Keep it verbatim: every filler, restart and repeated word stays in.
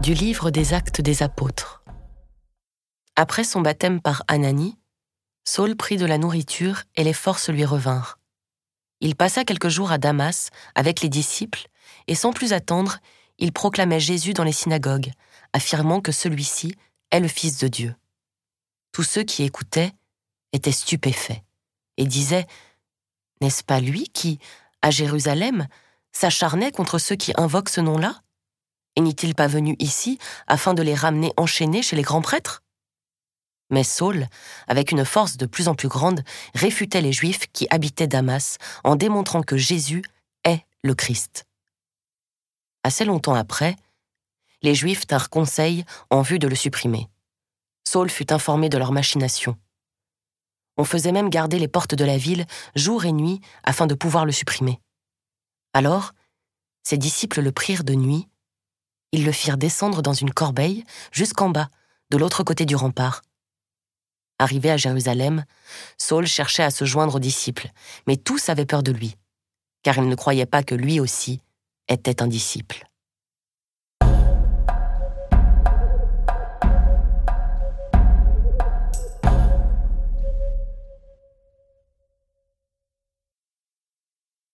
du livre des Actes des Apôtres. Après son baptême par Anani, Saül prit de la nourriture et les forces lui revinrent. Il passa quelques jours à Damas avec les disciples et sans plus attendre, il proclamait Jésus dans les synagogues, affirmant que celui-ci est le Fils de Dieu. Tous ceux qui écoutaient étaient stupéfaits et disaient « N'est-ce pas lui qui, à Jérusalem, s'acharnait contre ceux qui invoquent ce nom-là? Et n'est-il pas venu ici afin de les ramener enchaînés chez les grands prêtres ?» Mais Saül, avec une force de plus en plus grande, réfutait les Juifs qui habitaient Damas en démontrant que Jésus est le Christ. Assez longtemps après, les Juifs tinrent conseil en vue de le supprimer. Saül fut informé de leur machination. On faisait même garder les portes de la ville jour et nuit afin de pouvoir le supprimer. Alors, ses disciples le prirent de nuit. Ils le firent descendre dans une corbeille jusqu'en bas, de l'autre côté du rempart. Arrivé à Jérusalem, Saül cherchait à se joindre aux disciples, mais tous avaient peur de lui, car ils ne croyaient pas que lui aussi était un disciple.